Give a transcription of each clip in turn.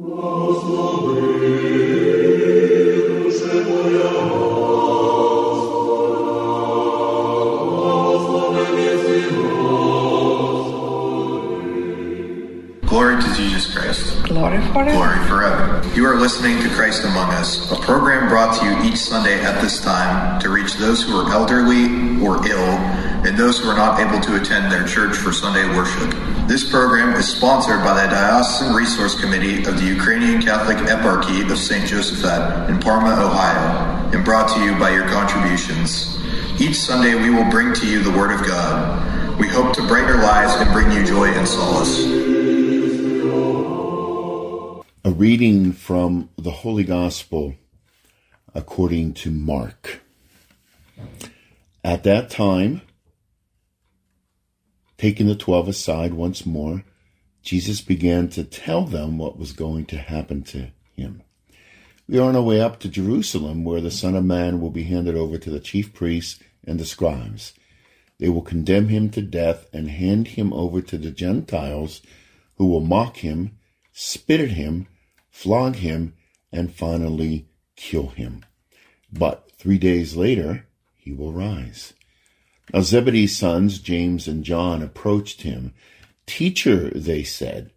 Glory to Jesus Christ. Glory forever. Glory forever. You are listening to Christ Among Us, a program brought to you each Sunday at this time to reach those who are elderly or ill and those who are not able to attend their church for Sunday worship. This program is sponsored by the Diocesan Resource Committee of the Ukrainian Catholic Eparchy of St. Josaphat in Parma, Ohio, and brought to you by your contributions. Each Sunday we will bring to you the Word of God. We hope to brighten your lives and bring you joy and solace. A reading from the Holy Gospel according to Mark. At that time, taking the 12 aside once more, Jesus began to tell them what was going to happen to him. We are on our way up to Jerusalem, where the Son of Man will be handed over to the chief priests and the scribes. They will condemn him to death and hand him over to the Gentiles, who will mock him, spit at him, flog him, and finally kill him. But 3 days later, he will rise. Now Zebedee's sons, James and John, approached him. Teacher, they said,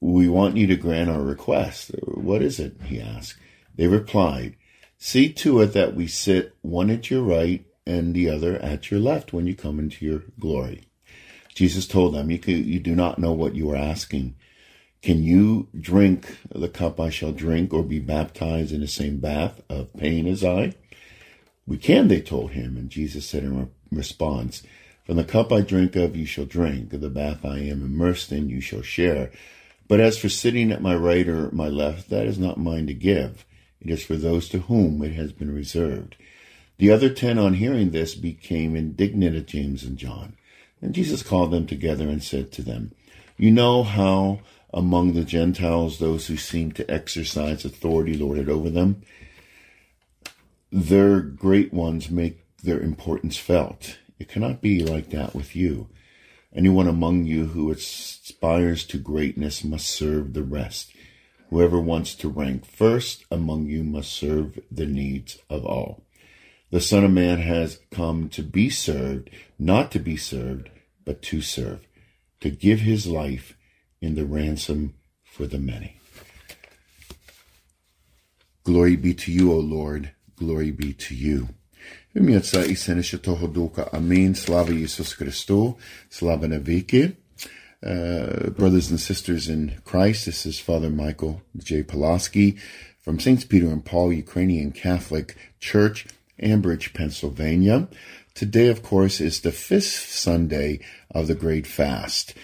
we want you to grant our request. What is it? He asked. They replied, see to it that we sit one at your right and the other at your left when you come into your glory. Jesus told them, you do not know what you are asking. Can you drink the cup I shall drink or be baptized in the same bath of pain as I? We can, they told him. And Jesus said in response, from the cup I drink of, you shall drink. Of the bath I am immersed in, you shall share. But as for sitting at my right or my left, that is not mine to give. It is for those to whom it has been reserved. The other 10, on hearing this, became indignant at James and John. And Jesus called them together and said to them, you know how among the Gentiles, those who seem to exercise authority lorded over them, their great ones make their importance felt. It cannot be like that with you. Anyone among you who aspires to greatness must serve the rest. Whoever wants to rank first among you must serve the needs of all. The Son of Man has come to be served, not to be served, but to serve, to give his life in the ransom for the many. Glory be to you, O Lord. Glory be to you. В ім'я Отця і Сина Святого Духа. Амінь. Слава Ісусу Христу. Слава навіки. Brothers and sisters in Christ, this is Father Michael J. Polosky from St. Peter and Paul Ukrainian Catholic Church, Ambridge, Pennsylvania. Today, of course, is the 5th Sunday of the Great Fast.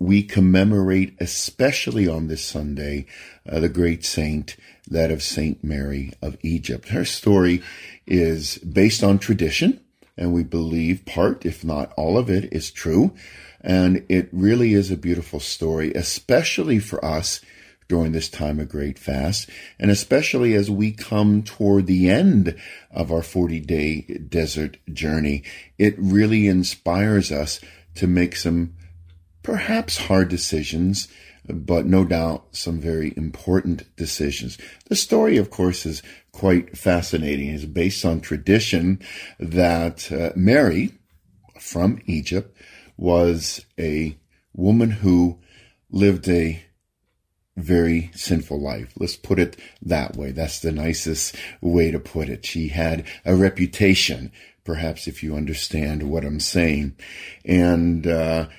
We commemorate, especially on this Sunday, the great saint, that of Saint Mary of Egypt. Her story is based on tradition, and we believe part, if not all of it, is true. And it really is a beautiful story, especially for us during this time of Great Fast, and especially as we come toward the end of our 40-day desert journey. It really inspires us to make some perhaps hard decisions, but no doubt some very important decisions. The story, of course, is quite fascinating. It's based on tradition that Mary from Egypt was a woman who lived a very sinful life. Let's put it that way. That's the nicest way to put it. She had a reputation, perhaps, if you understand what I'm saying. And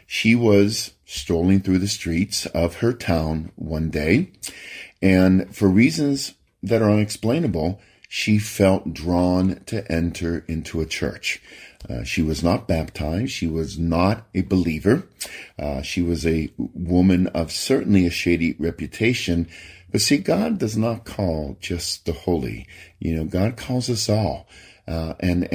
she was strolling through the streets of her town one day, and for reasons that are unexplainable, she felt drawn to enter into a church. She was not baptized. She was not a believer. She was a woman of certainly a shady reputation. But see, God does not call just the holy. You know, God calls us all. And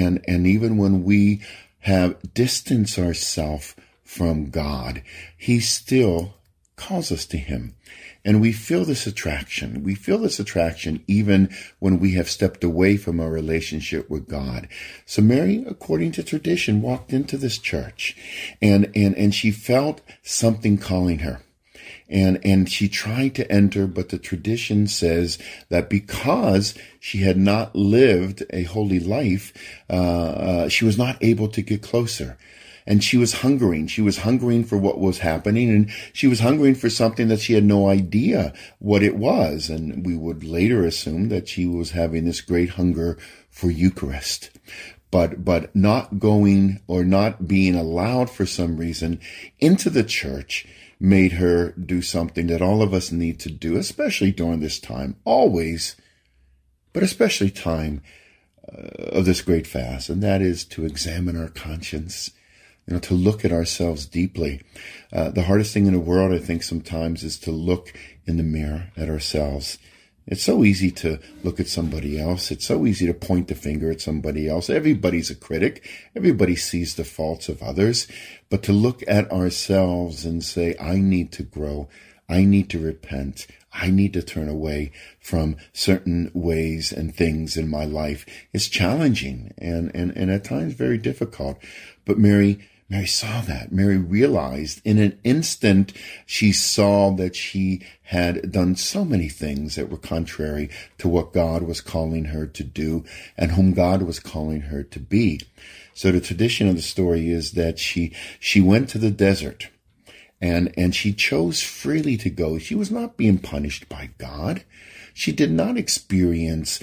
even when we have distanced ourselves from God, he still calls us to him. And we feel this attraction. We feel this attraction even when we have stepped away from our relationship with God. So Mary, according to tradition, walked into this church, and she felt something calling her. And she tried to enter, but the tradition says that because she had not lived a holy life, she was not able to get closer. And she was hungering. She was hungering for what was happening, and she was hungering for something that she had no idea what it was. And we would later assume that she was having this great hunger for Eucharist. But not going or not being allowed for some reason into the church made her do something that all of us need to do, especially during this time, always, but especially time of this great fast. And that is to examine our conscience. You know, to look at ourselves deeply. The hardest thing in the world, I think, sometimes is to look in the mirror at ourselves. It's so easy to look at somebody else. It's so easy to point the finger at somebody else. Everybody's a critic. Everybody sees the faults of others. But to look at ourselves and say, I need to grow. I need to repent. I need to turn away from certain ways and things in my life is challenging and at times very difficult. But Mary saw that. Mary realized in an instant she saw that she had done so many things that were contrary to what God was calling her to do and whom God was calling her to be. So the tradition of the story is that she went to the desert and she chose freely to go. She was not being punished by God. She did not experience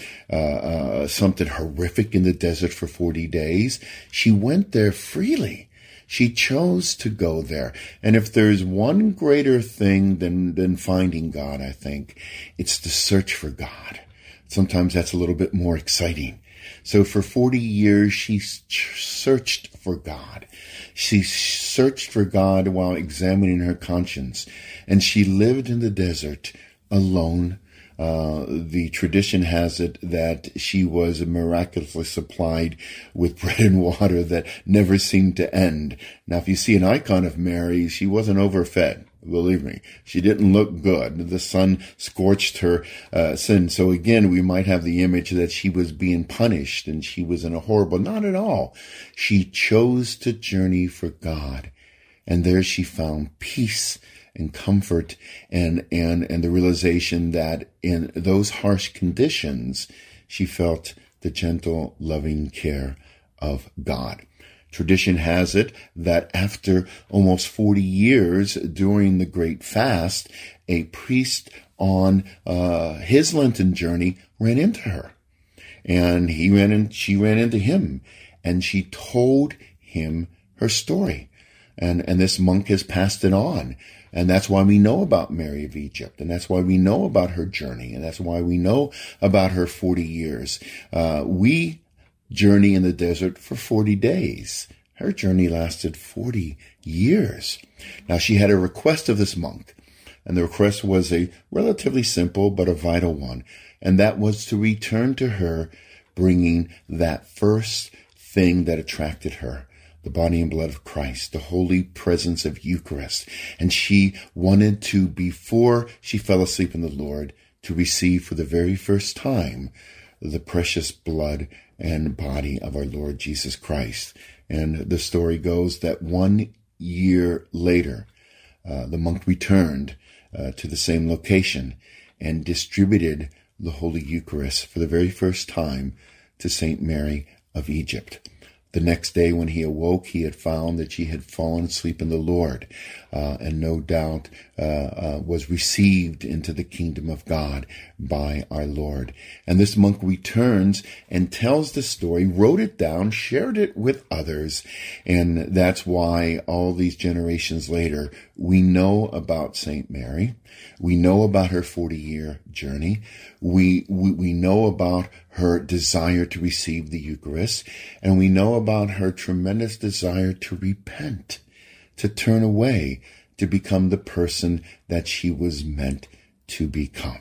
something horrific in the desert for 40 days. She went there freely. She chose to go there. And if there's one greater thing than finding God, I think, it's the search for God. Sometimes that's a little bit more exciting. So for 40 years, she searched for God. She searched for God while examining her conscience. And she lived in the desert alone. The tradition has it that she was miraculously supplied with bread and water that never seemed to end. Now, if you see an icon of Mary, she wasn't overfed. Believe me, she didn't look good. The sun scorched her sin. So again, we might have the image that she was being punished and she was in a horrible, not at all. She chose to journey for God. And there she found peace and comfort and the realization that in those harsh conditions, she felt the gentle, loving care of God. Tradition has it that after almost 40 years during the Great Fast, a priest on his Lenten journey ran into her. And she ran into him, and she told him her story. And this monk has passed it on. And that's why we know about Mary of Egypt. And that's why we know about her journey. And that's why we know about her 40 years. We journey in the desert for 40 days. Her journey lasted 40 years. Now, she had a request of this monk. And the request was a relatively simple but a vital one. And that was to return to her, bringing that first thing that attracted her. The body and blood of Christ, the holy presence of Eucharist. And she wanted to, before she fell asleep in the Lord, to receive for the very first time the precious blood and body of our Lord Jesus Christ. And the story goes that 1 year later, the monk returned to the same location and distributed the Holy Eucharist for the very first time to Saint Mary of Egypt. The next day when he awoke, he had found that she had fallen asleep in the Lord and no doubt was received into the kingdom of God by our Lord. And this monk returns and tells the story, wrote it down, shared it with others. And that's why all these generations later, we know about Saint Mary. We know about her 40-year journey. We know about her desire to receive the Eucharist, and we know about her tremendous desire to repent, to turn away, to become the person that she was meant to become.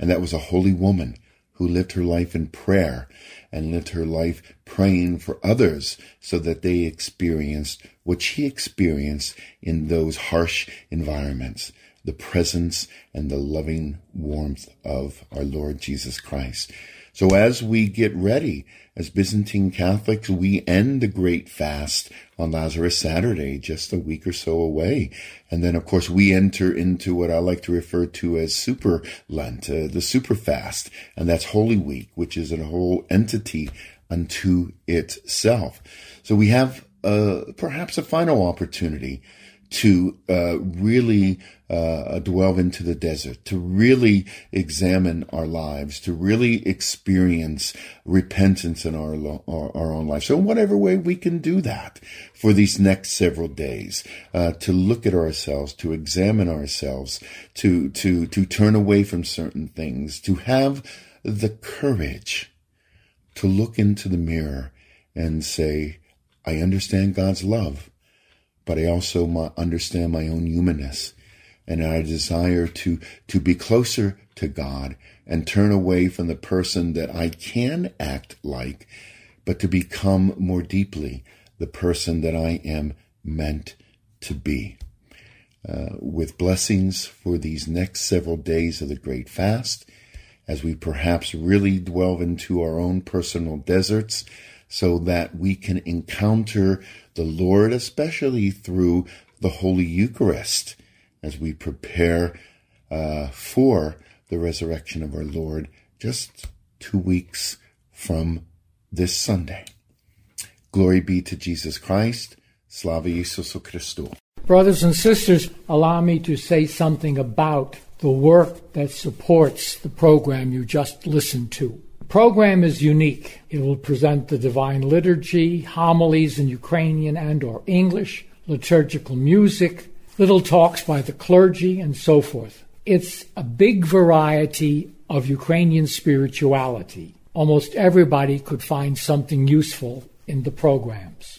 And that was a holy woman who lived her life in prayer and lived her life praying for others so that they experienced what she experienced in those harsh environments. the presence and the loving warmth of our Lord Jesus Christ. So as we get ready, as Byzantine Catholics, we end the Great Fast on Lazarus Saturday, just a week or so away. And then, of course, we enter into what I like to refer to as Super Lent, the Super Fast. And that's Holy Week, which is a whole entity unto itself. So we have perhaps a final opportunity to really delve into the desert, to really examine our lives, to really experience repentance in our own life. So whatever way we can do that for these next several days, to look at ourselves, to examine ourselves, to turn away from certain things, to have the courage to look into the mirror and say, I understand God's love, but I also understand my own humanness, and I desire to be closer to God and turn away from the person that I can act like, but to become more deeply the person that I am meant to be. With blessings for these next several days of the Great Fast, as we perhaps really delve into our own personal deserts, so that we can encounter the Lord, especially through the Holy Eucharist, as we prepare for the resurrection of our Lord just 2 weeks from this Sunday. Glory be to Jesus Christ. Slava Isusu Christu. Brothers and sisters, allow me to say something about the work that supports the program you just listened to. The program is unique. It will present the Divine Liturgy, homilies in Ukrainian and or English, liturgical music, little talks by the clergy, and so forth. It's a big variety of Ukrainian spirituality. Almost everybody could find something useful in the programs.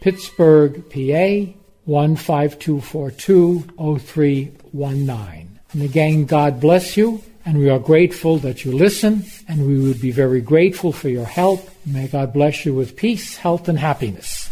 Pittsburgh, PA, 15242-0319. And again, God bless you, and we are grateful that you listen, and we would be very grateful for your help. May God bless you with peace, health, and happiness.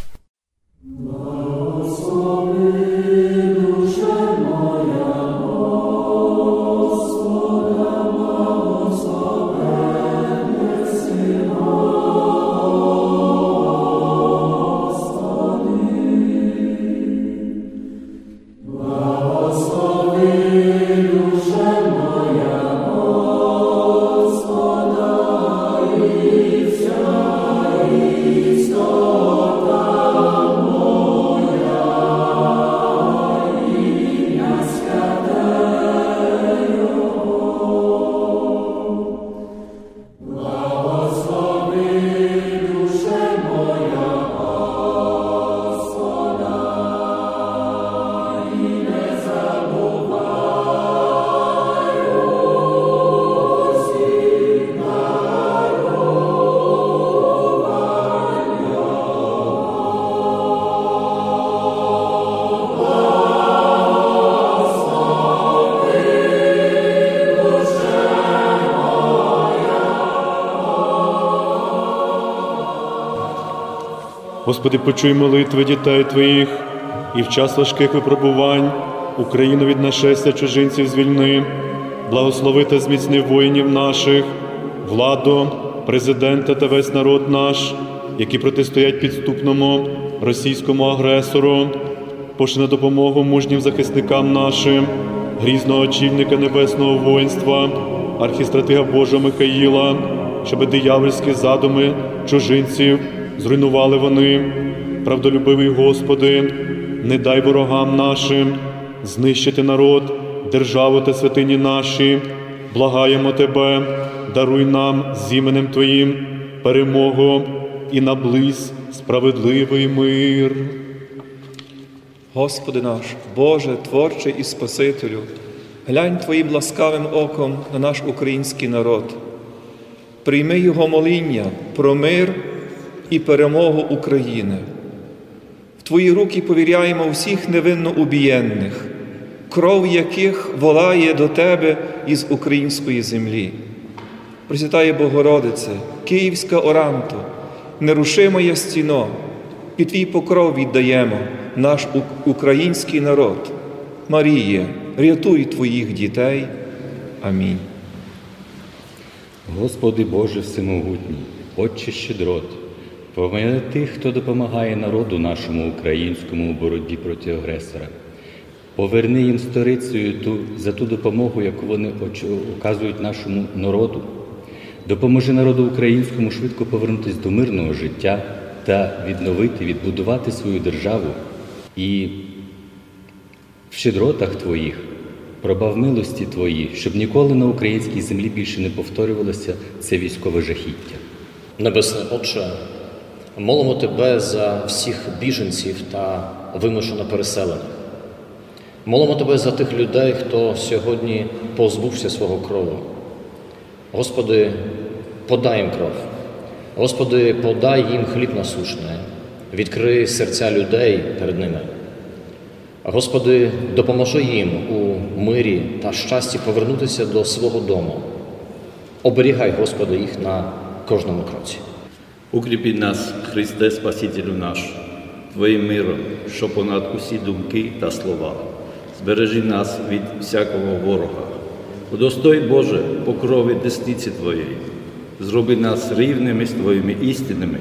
Господи, почуй молитви дітей Твоїх, і в час важких випробувань Україну від нашестя чужинців звільни, благослови та зміцни воїнів наших, владу, президента та весь народ наш, які протистоять підступному російському агресору. Пошли на допомогу мужнім захисникам нашим, грізного очільника небесного воїнства, архістратига Божого Михаїла, щоб диявольські задуми чужинців зруйнували вони. Правдолюбивий Господи, не дай ворогам нашим знищити народ, державу та святині наші. Благаємо Тебе, даруй нам з іменем Твоїм перемогу і наблизь справедливий мир. Господи наш, Боже, Творче і Спасителю, глянь Твоїм ласкавим оком на наш український народ. Прийми його моління про мир і перемогу України. В Твої руки повіряємо всіх невинно убієнних, кров яких волає до Тебе із української землі. Пресвятає Богородице, Київська Оранто, нерушимоя стіно, під Твій покров віддаємо наш український народ. Маріє, рятуй Твоїх дітей. Амінь. Господи Боже всемогутній, Отче щедрот, помилуй тих, хто допомагає народу нашому українському у боротьбі проти агресора. Поверни їм сторицею за ту допомогу, яку вони оказують нашому народу. Допоможи народу українському швидко повернутися до мирного життя та відновити, відбудувати свою державу. І в щедротах Твоїх пробав милості Твої, щоб ніколи на українській землі більше не повторювалося це військове жахіття. Небесний Отче, молимо Тебе за всіх біженців та вимушено переселених. Молимо Тебе за тих людей, хто сьогодні позбувся свого крову. Господи, подай їм кров. Господи, подай їм хліб насушний, відкрий серця людей перед ними. Господи, допоможи їм у мирі та щасті повернутися до свого дому. Оберігай, Господи, їх на кожному кроці. Укріпи нас, Христе, Спасителю наш, Твоїм миром, що понад усі думки та слова. Збережи нас від всякого ворога. Удостой, Боже, покрови десниці Твоєї. Зроби нас рівними з Твоїми істинами,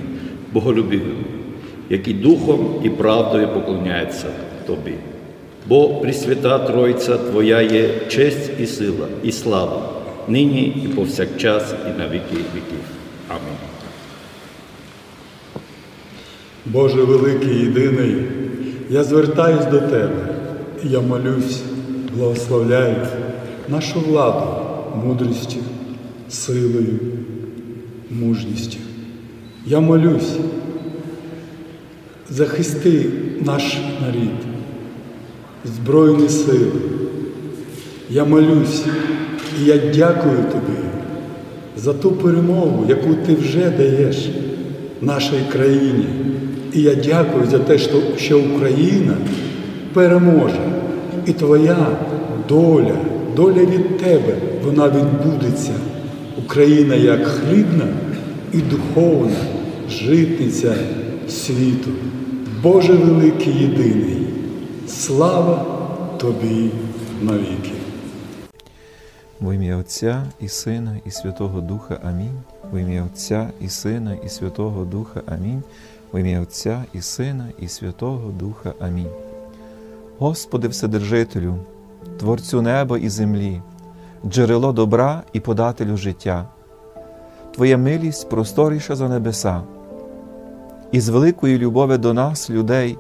боголюбивими, які духом і правдою поклоняються Тобі. Бо Пресвята Тройця Твоя є честь і сила, і слава, нині і повсякчас, і на віки віків. Амінь. Боже великий, єдиний, я звертаюсь до Тебе, і я молюсь, благословляю нашу владу мудрістю, силою, мужністю. Я молюсь, захисти наш народ, Збройні сили. Я молюсь, і я дякую Тобі за ту перемогу, яку Ти вже даєш нашій країні. І я дякую за те, що Україна переможе. І Твоя доля, доля від Тебе, вона відбудеться. Україна як хлібна і духовна житниця світу. Боже великий єдиний, слава Тобі навіки. В ім'я Отця і Сина і Святого Духа. Амінь. В ім'я Отця і Сина і Святого Духа. Амінь. В ім'я Отця і Сина і Святого Духа. Амінь. Господи Вседержителю, Творцю неба і землі, джерело добра і подателю життя. Твоя милість просторіша за небеса. І з великої любові до нас, людей,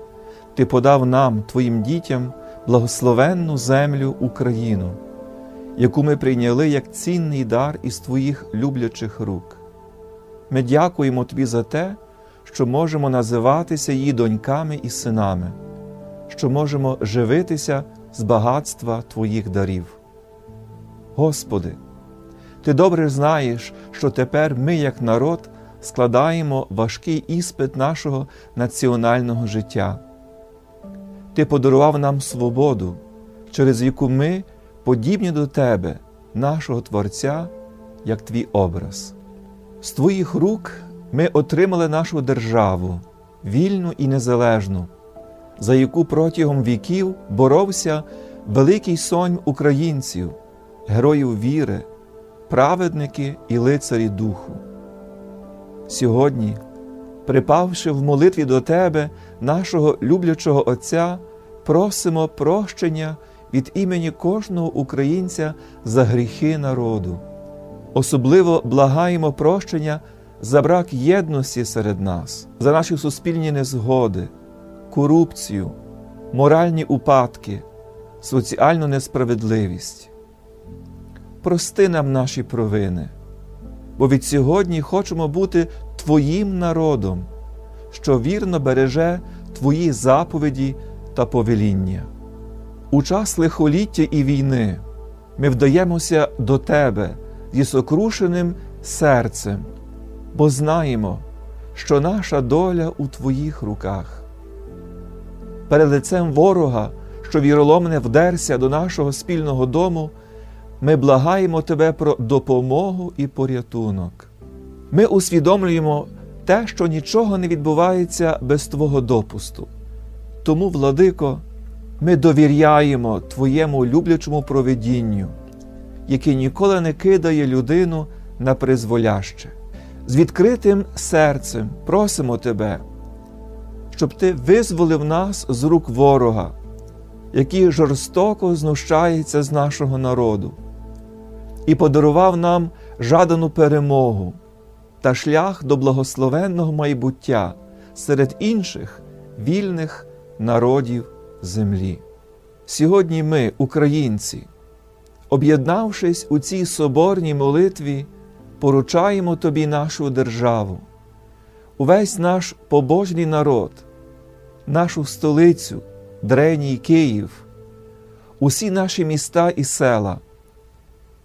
Ти подав нам, Твоїм дітям, благословенну землю Україну, яку ми прийняли як цінний дар із Твоїх люблячих рук. Ми дякуємо Тобі за те, що можемо називатися її доньками і синами, що можемо живитися з багатства Твоїх дарів. Господи, Ти добре знаєш, що тепер ми, як народ, складаємо важкий іспит нашого національного життя. Ти подарував нам свободу, через яку ми подібні до Тебе, нашого Творця, як Твій образ. З Твоїх рук ми отримали нашу державу, вільну і незалежну, за яку протягом віків боровся великий сонм українців, героїв віри, праведники і лицарі духу. Сьогодні, припавши в молитві до Тебе, нашого люблячого Отця, просимо прощення від імені кожного українця за гріхи народу. Особливо благаємо прощення за брак єдності серед нас, за наші суспільні незгоди, корупцію, моральні упадки, соціальну несправедливість. Прости нам наші провини, бо від сьогодні хочемо бути Твоїм народом, що вірно береже Твої заповіді та повеління. У час лихоліття і війни ми вдаємося до Тебе зі сокрушеним серцем, бо знаємо, що наша доля у Твоїх руках. Перед лицем ворога, що віроломне вдерся до нашого спільного дому, ми благаємо Тебе про допомогу і порятунок. Ми усвідомлюємо те, що нічого не відбувається без Твого допусту. Тому, Владико, ми довіряємо Твоєму люблячому провидінню, яке ніколи не кидає людину на призволяще. З відкритим серцем просимо Тебе, щоб Ти визволив нас з рук ворога, який жорстоко знущається з нашого народу, і подарував нам жадану перемогу та шлях до благословенного майбуття серед інших вільних народів землі. Сьогодні ми, українці, об'єднавшись у цій соборній молитві, поручаємо Тобі нашу державу, увесь наш побожний народ, нашу столицю, древній Київ, усі наші міста і села,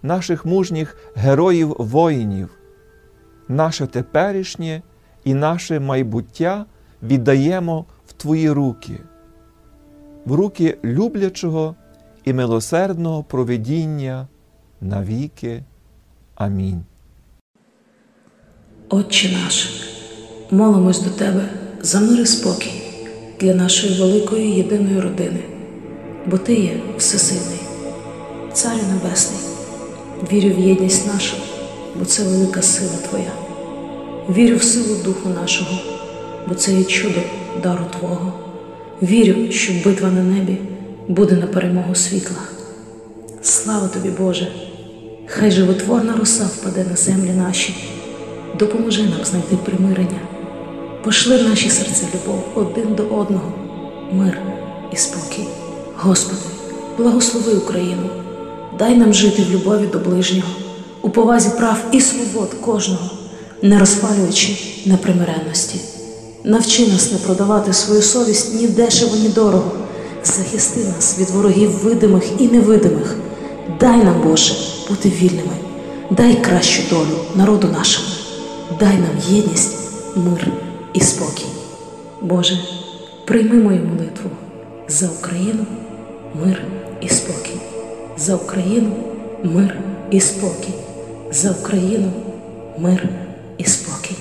наших мужніх героїв-воїнів, наше теперішнє і наше майбуття віддаємо в Твої руки, в руки люблячого і милосердного провидіння навіки. Амінь. Отче наш, молимось до Тебе за мир і спокій для нашої великої єдиної родини, бо Ти є всесильний, Царю Небесний. Вірю в єдність нашу, бо це велика сила Твоя. Вірю в силу Духу нашого, бо це є чудо дару Твого. Вірю, що битва на небі буде на перемогу світла. Слава Тобі, Боже! Хай животворна роса впаде на землі наші. Допоможи нам знайти примирення. Пошли в наші серця любов один до одного, мир і спокій. Господи, благослови Україну. Дай нам жити в любові до ближнього, у повазі прав і свобод кожного, не розпалюючи непримиренності. Навчи нас не продавати свою совість ні дешево, ні дорого. Захисти нас від ворогів видимих і невидимих. Дай нам, Боже, бути вільними. Дай кращу долю народу нашому. Дай нам єдність, мир і спокій. Боже, прийми мою молитву за Україну, мир і спокій. За Україну, мир і спокій. За Україну, мир і спокій.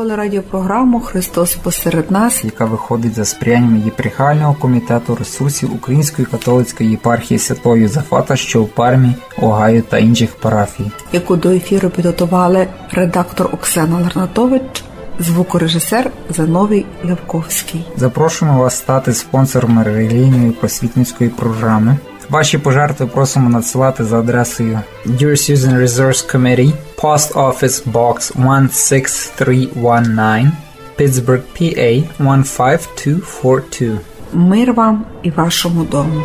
слухали радіопрограму «Христос посеред нас», яка виходить за сприянням єпархіального комітету ресурсів Української католицької єпархії Святого Йозафата, що в Пармі, Огайо та інших парафій, яку до ефіру підготували редактор Оксана Ларнатович, звукорежисер Зановий Левковський. Запрошуємо вас стати спонсором релігійної просвітницької програми. Ваші пожертви просимо надсилати за адресою Diocesan Resource Committee, Post Office Box 16319, Pittsburgh, PA 15242. Мир вам і вашому дому.